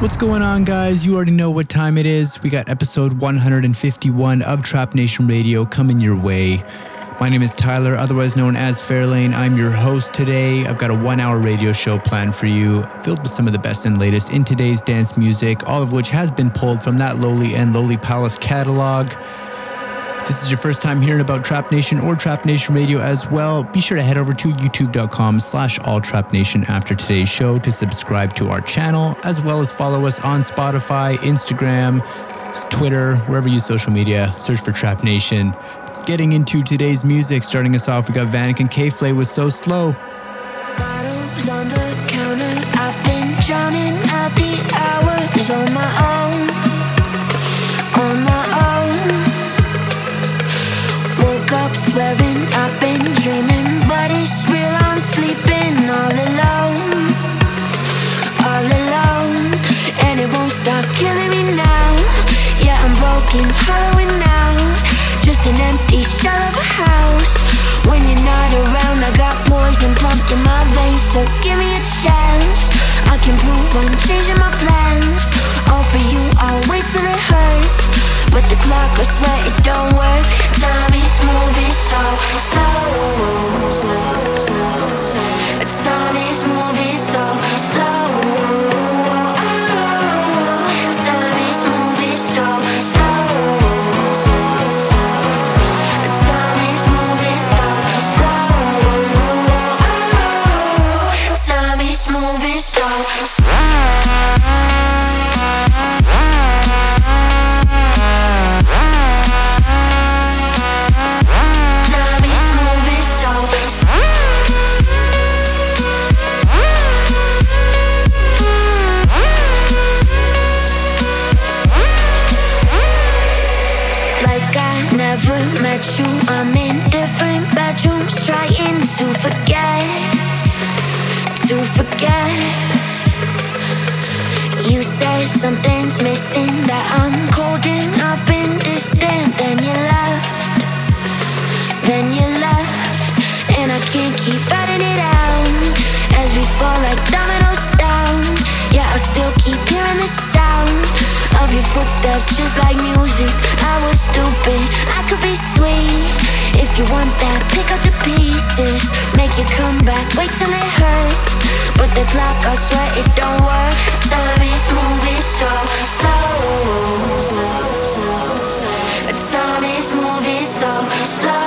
What's going on, guys? You already know what time it is. We got episode 151 of Trap Nation Radio coming your way. My name is Tyler, otherwise known as Fairlane. I'm your host today. I've got a 1 hour radio show planned for you, filled with some of the best and latest in today's dance music, all of which has been pulled from that Lowly and Lowly Palace catalog. If this is your first time hearing about Trap Nation or Trap Nation Radio as well, be sure to head over to youtube.com/alltrapnation after today's show to subscribe to our channel, as well as follow us on Spotify, Instagram, Twitter, wherever you use social media. Search for Trap Nation. Getting into today's music, starting us off, we got Vanic and K-Flay with So Slow. Bottles on the counter, I've been drowning at the hours on my own, woke up swearing, I've been dreaming, but it's real, I'm sleeping all alone, and it won't stop killing me now, yeah, I'm broken, hollowing out. Just an empty shell of a house. When you're not around, I got poison pumped in my veins. So give me a chance, I can prove I'm changing my plans. All for you, I'll wait till it hurts. But the clock, I swear it don't work. Time is moving so slow, slow, slow, slow. Time is moving so slow. I'm in different bedrooms trying to forget. You said something's missing, that I'm cold and I've been distant. Then you left, and I can't keep fighting it out. As we fall like dominoes down, yeah, I still keep hearing the sound of your footsteps, just like music. I was stupid, I could be sweet. If you want that, pick up the pieces, make it come back, wait till it hurts. But the clock, I swear it don't work. Time is moving so slow, slow, slow, slow. Time is moving so slow.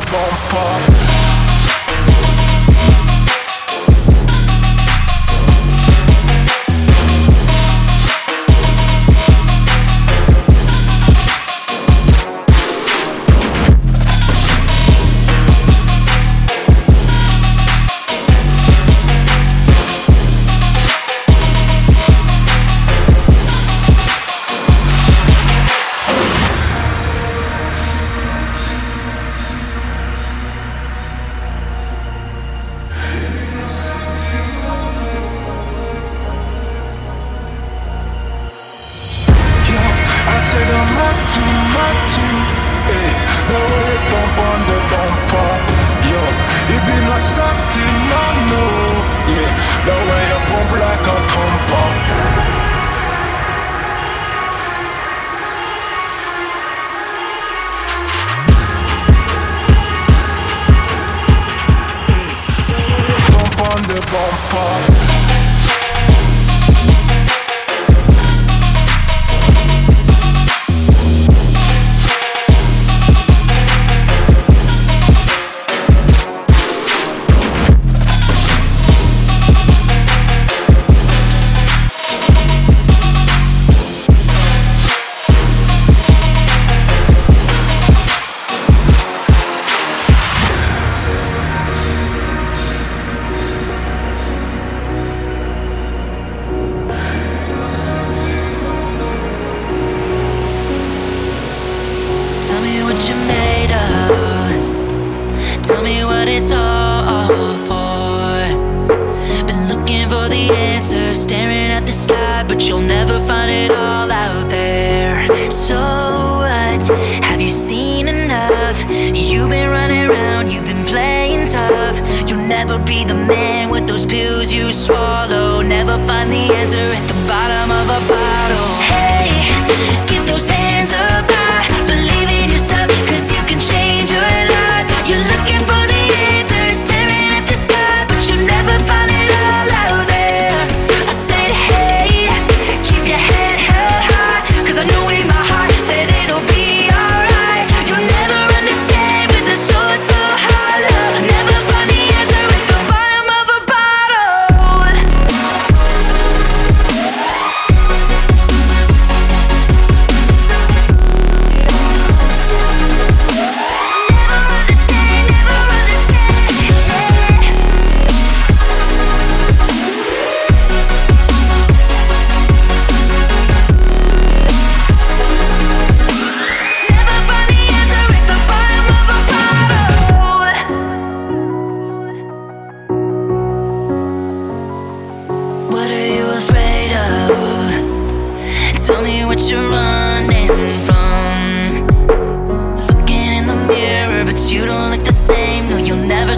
crib on par.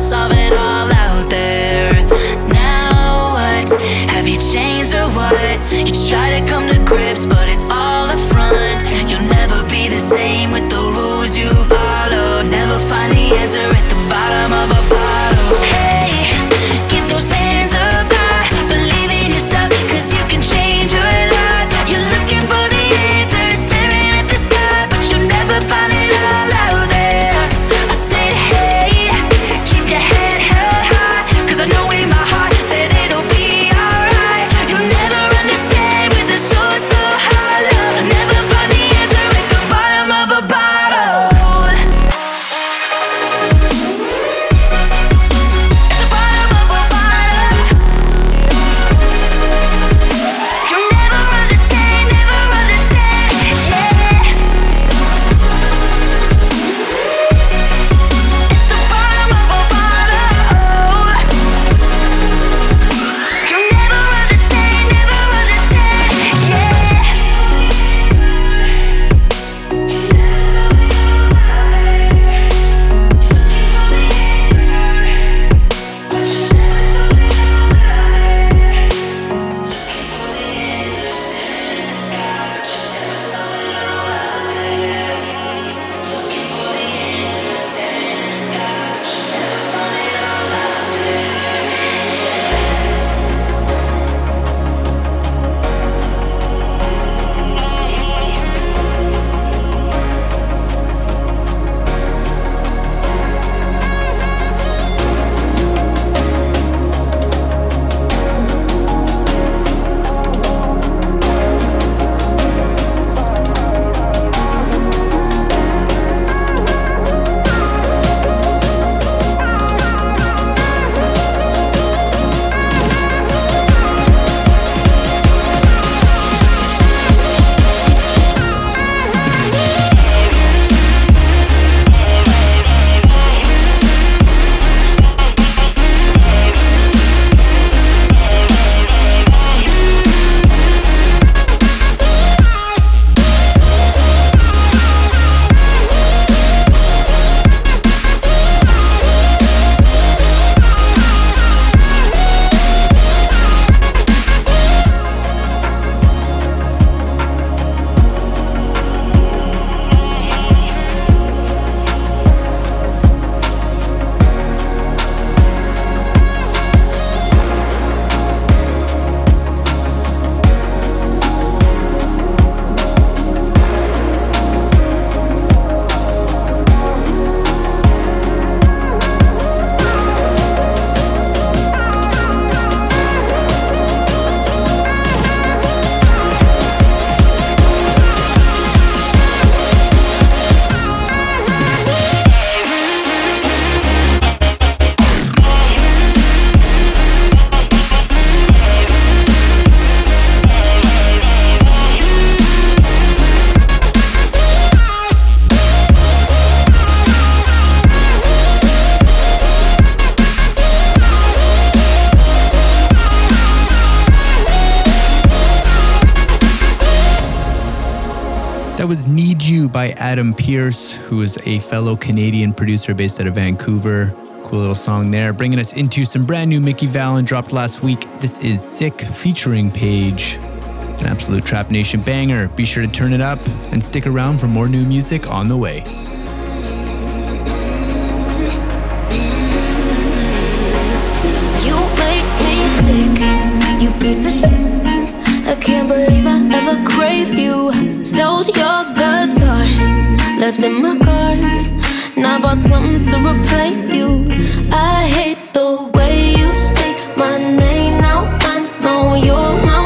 So That was Need You by Adam Pierce, who is a fellow Canadian producer based out of Vancouver. Cool little song there. Bringing us into some brand new Mickey Valen, dropped last week. This is Sick featuring Page. An absolute Trap Nation banger. Be sure to turn it up and stick around for more new music on the way. You make me sick, you piece of shit. I can't believe I ever craved you. Sold your guitar, left in my car. Now I bought something to replace you. I hate the way you say my name. Now I know you're my.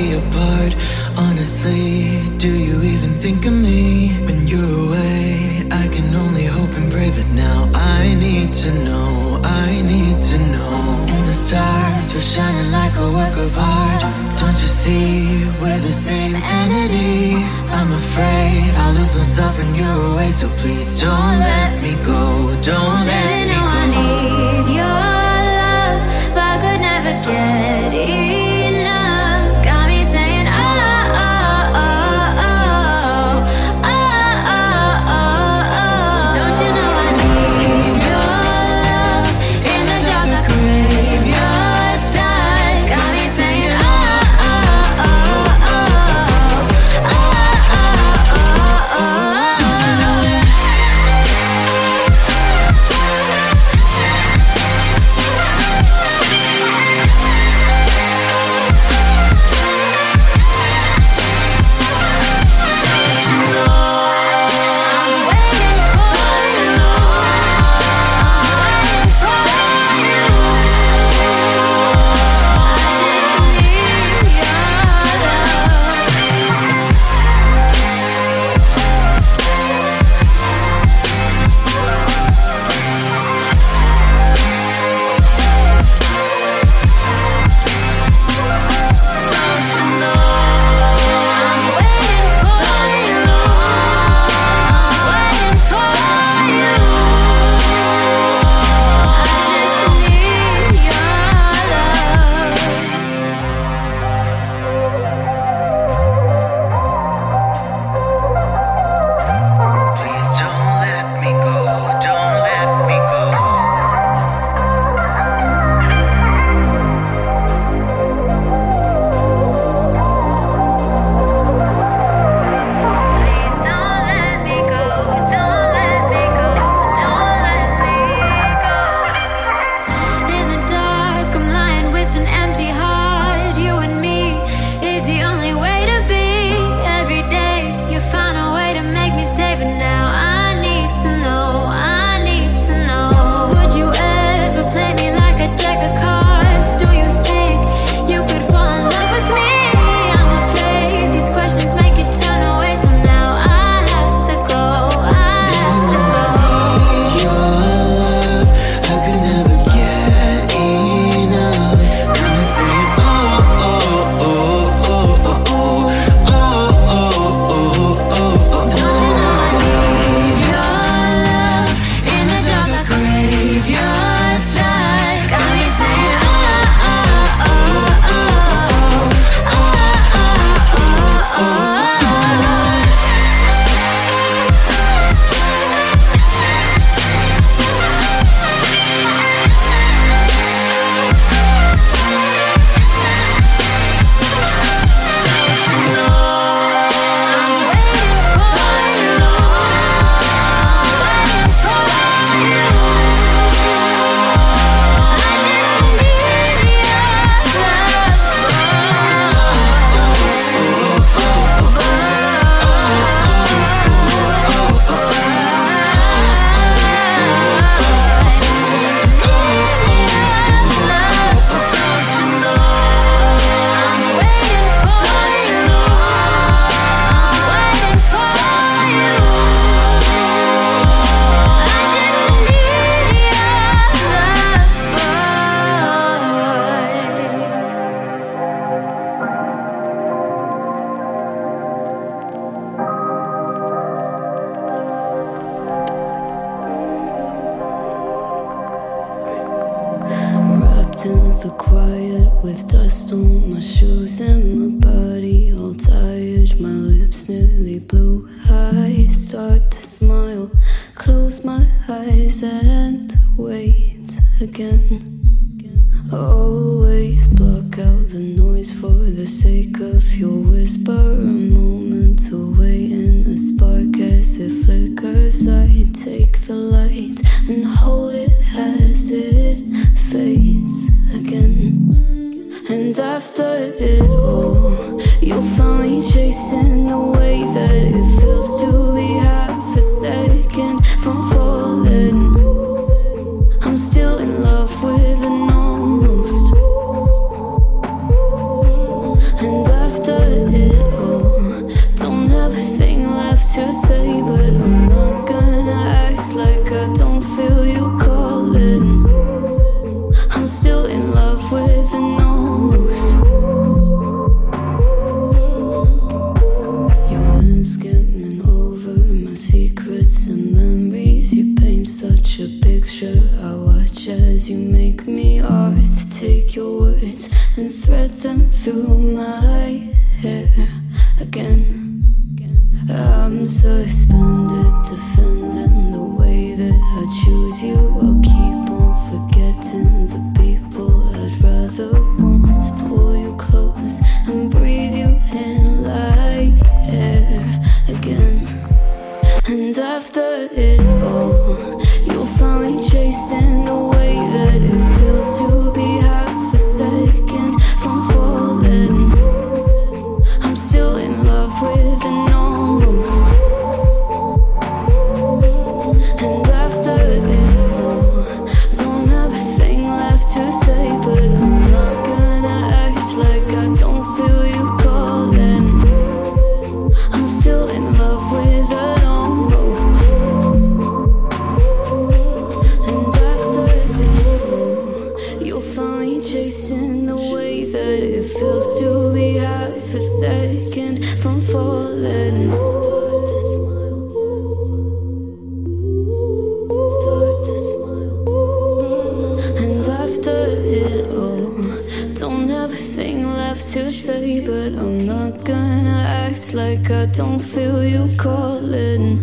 be apart. Honestly, do you even think of me? When you're away, I can only hope and pray. But now I need to know, I need to know. And the stars were shining like a work of art. Don't you see, we're the same entity. I'm afraid I'll lose myself when you're away. So please don't let me go, don't let me go. I need your love, but I could never get enough. Got me saying oh, oh, oh, oh, oh, oh, oh, oh. Don't you know I need your love? In the dark I crave your touch. Got me saying oh, oh, oh, oh, oh, oh, oh, oh, oh. Don't you know that? And after you make me ours. Take your words and thread them through my hair again. I'm suspended, defending the way that I choose you. I'll keep on forgetting the people I'd rather once pull you close and breathe you in like air again. And after it all, you'll find me chasing the way that it feels to be half a second from falling. I'm still in love with an almost. And after it all, I don't have a thing left to say, but I'm not gonna act like I don't feel you calling. I'm still in love with an almost. Chasing the way that it feels to be half a second from falling. Start to smile. And after it all, don't have a thing left to say, but I'm not gonna act like I don't feel you calling.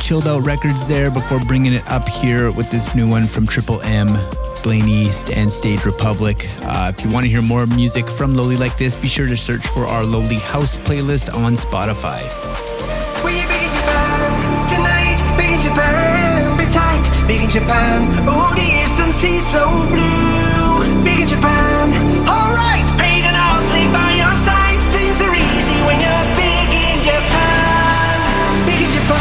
Chilled out records there before bringing it up here with this new one from Triple M, Blanee, and Stage Republic. If you want to hear more music from Lowly like this, be sure to search for our Lowly House playlist on Spotify. We're in Japan tonight, we're in Japan, be tight, we're in Japan. Oh, the eastern sea's so blue. Big Japan. Alright, Page and Alson by your side. Things are easy when you're big in Japan. Big in Japan.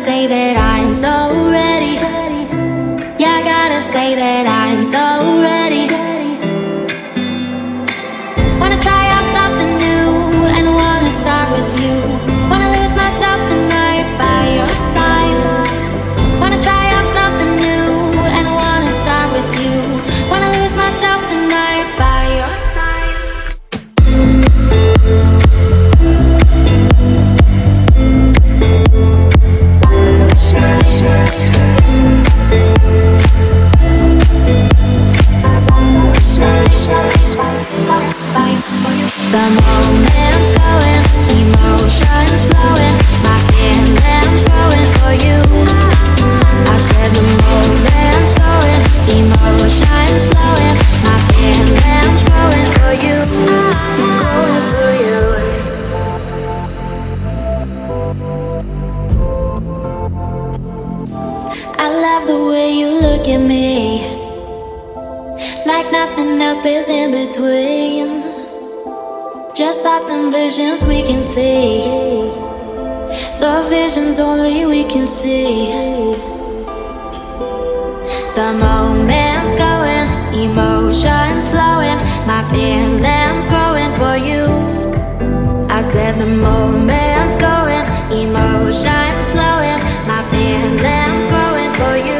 say that I'm so ready. Yeah, I gotta say that I'm so ready. Wanna try out something new and wanna start with you. Wanna lose myself tonight by your side. Wanna try out something new and wanna start with you. Wanna lose myself tonight by your side. The moment's going, emotions flowing, my feelings growing for you. I said the moment's going, emotions flowing, my feelings growing for you. Growing for you. I love the way you look at me, like nothing else is in between. Just thoughts and visions we can see. The visions only we can see. The moment's going, emotions flowing, my feelings growing for you. I said the moment's going, emotions flowing, my feelings growing for you.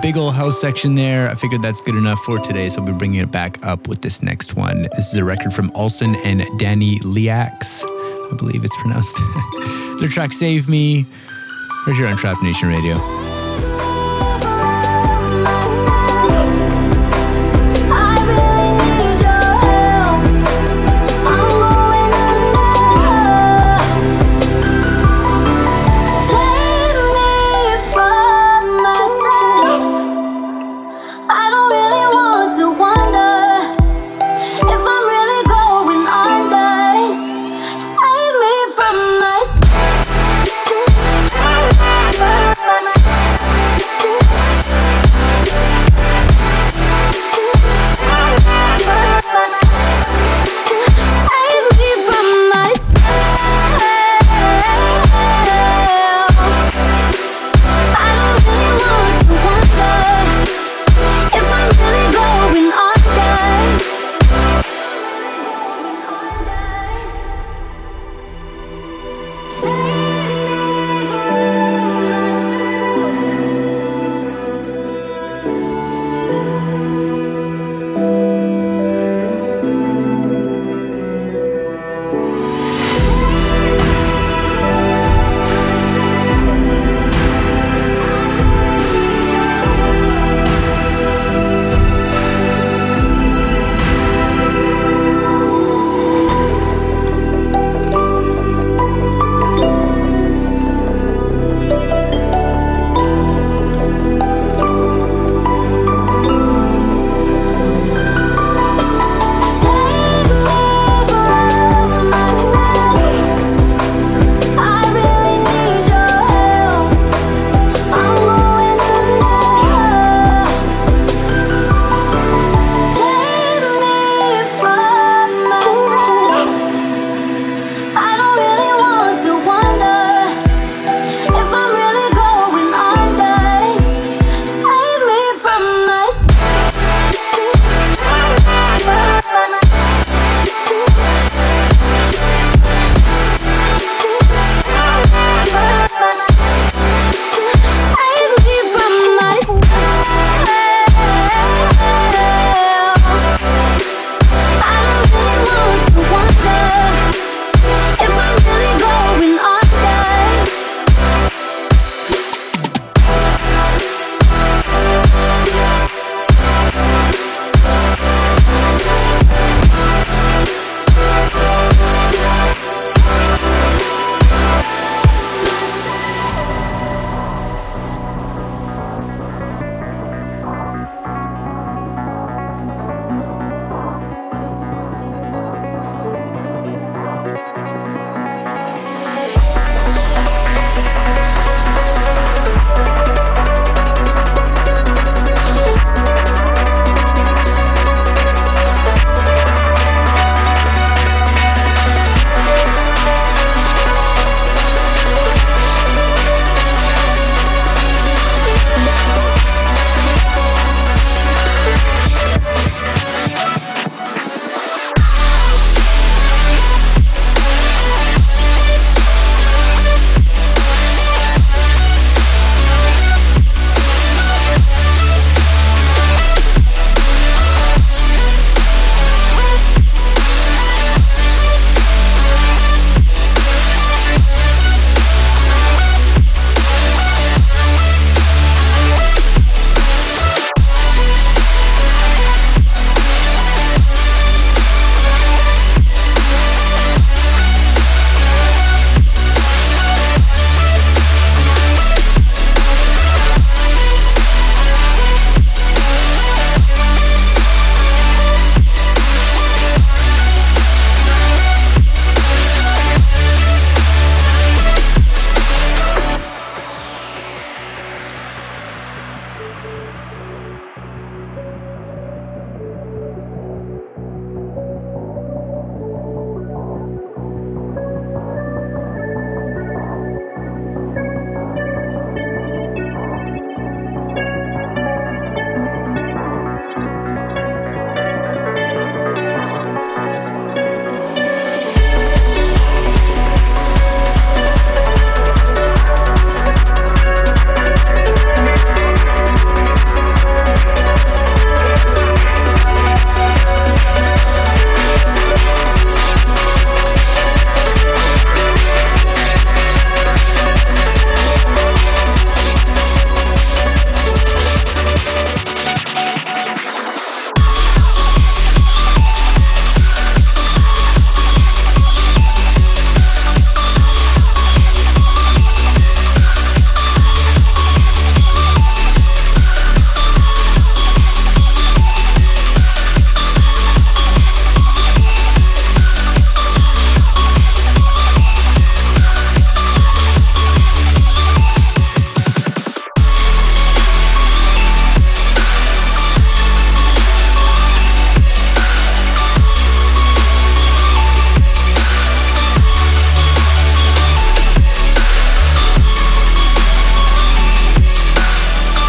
big old house section there. I figured that's good enough for today, so I'll be bringing it back up with this next one. This is a record from Alson and Danny Leax, I believe it's pronounced. Their track Save Me, right here on Trap Nation Radio.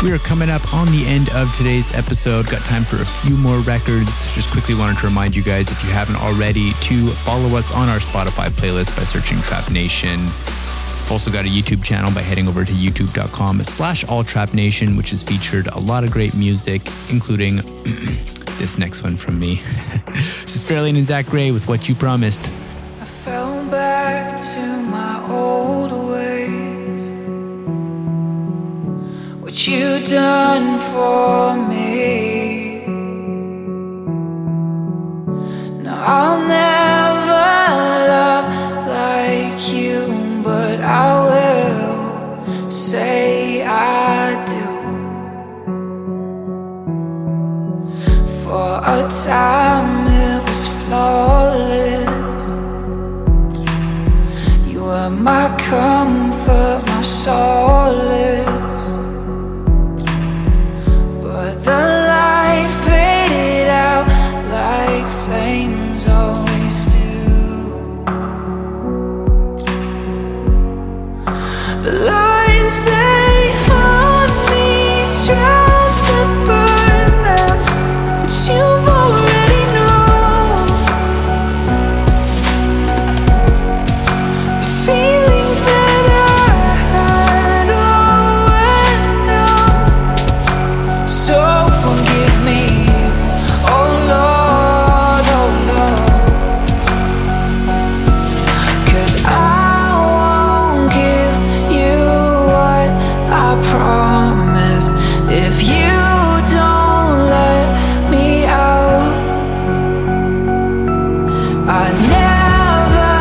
we are coming up on the end of today's episode. Got time for a few more records. Just quickly wanted to remind you guys, if you haven't already, to follow us on our Spotify playlist by searching Trap Nation. Also got a YouTube channel by heading over to youtube.com/alltrapnation, which has featured a lot of great music, including this next one from me. This is Fairlane and Zack Gray with What You Promised. I fell back to my old ways, what you done for me. No, I'll never love like you, but I will say I do. For a time it was flawless. You were my comfort, my solace. But the light faded out like flames always do. The lies they haunt me, tried to burn them, but you've already known. The feelings that I had, oh, I know. So forgive me, oh Lord, 'cause I promised if you don't let me out. I never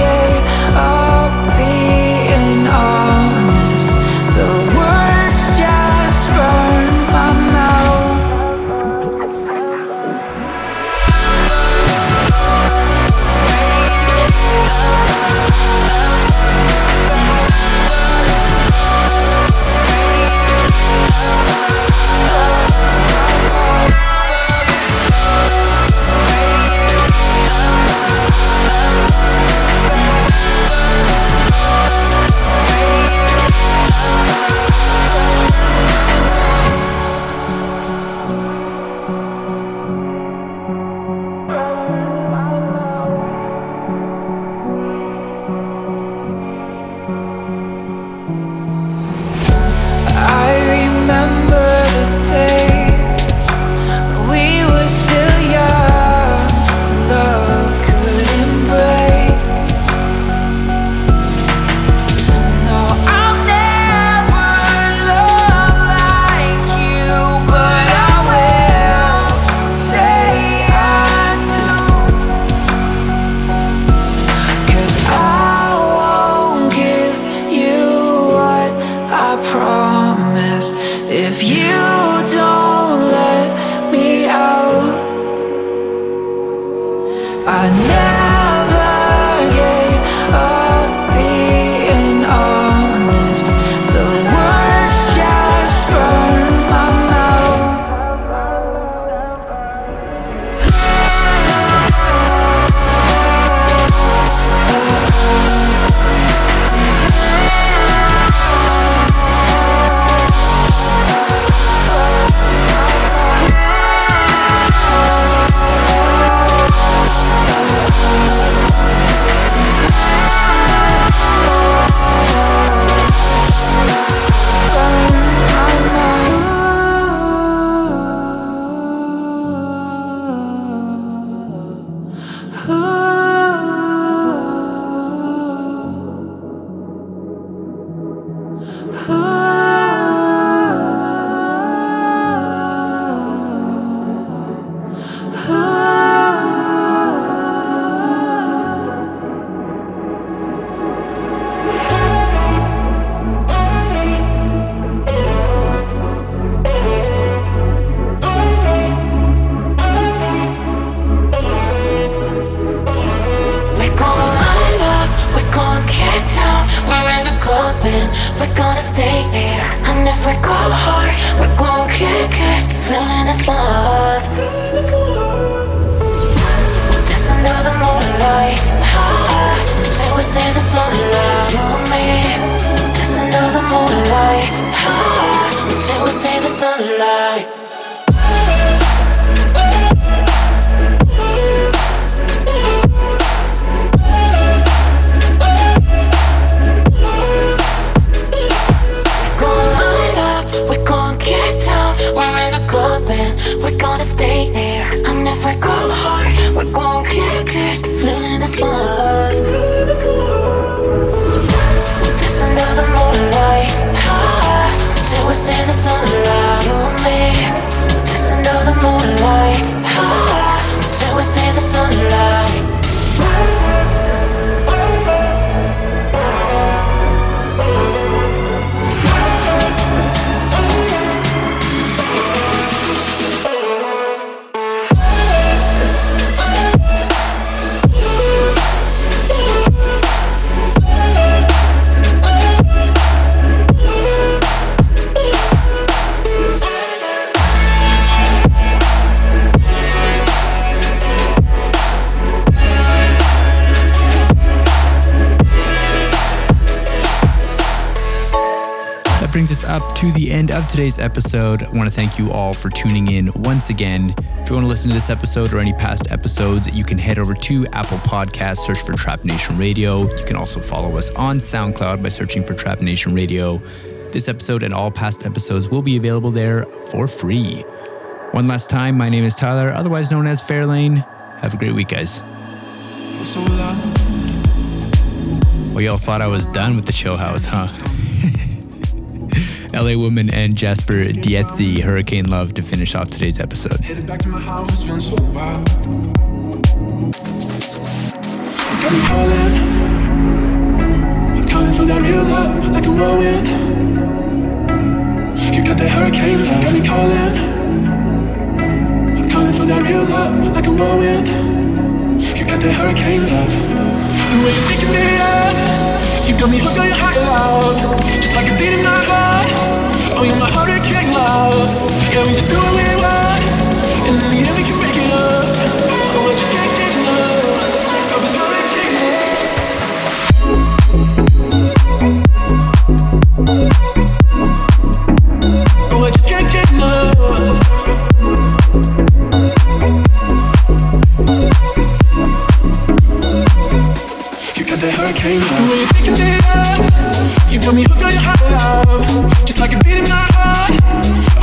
gave up being honest. The words just burn my mouth. Say that brings us up to the end of today's episode. I want to thank you all for tuning in once again. If you want to listen to this episode or any past episodes, you can head over to Apple Podcasts, search for Trap Nation Radio. You can also follow us on SoundCloud by searching for Trap Nation Radio. This episode and all past episodes will be available there for free. One last time, my name is Tyler, otherwise known as Fairlane. Have a great week, guys. Well, y'all thought I was done with the show house, huh? L.A. Woman and Jasper Dietze, Hurricane Love, to finish off today's episode. Headed back to my house, feeling so wild. I'm coming for that real love, like a whirlwind. You got that hurricane love, got me calling. I'm coming for that real love, like a whirlwind. You got that hurricane love. The way you're taking me out, you got me hooked on your high love, just like a beat in my heart. Oh, you're my hurricane love. Yeah, we just do what we want, and in the end we can make it up. Oh, I just can't get enough of this hurricane love. Oh, I just can't get enough. That hurricane love. When you're taking me up, you got me hooked on your hot love, just like a beat in my heart.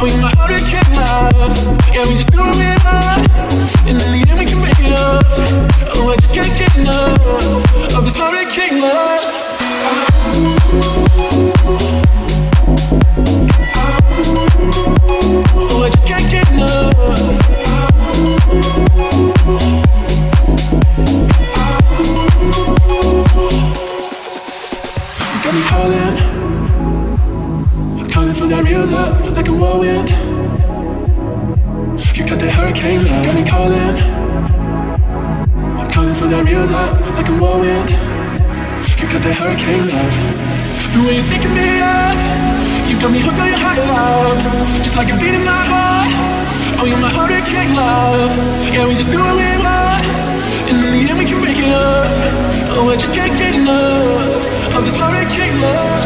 Oh, you're my hurricane love. Yeah, we just do what we want, and in the end we can make it up. Oh, I just can't get enough of this hurricane love. Oh, I just can't get enough. I'm calling for that real love, like a whirlwind. You got that hurricane love, got me calling. I'm calling for that real love, like a whirlwind. You got that hurricane love. The way you're taking me out, you got me hooked on your high love, just like a beat in my heart. Oh, you're my hurricane love. Yeah, we just do what we want, and in the end we can make it up. Oh, I just can't get enough of this hurricane love.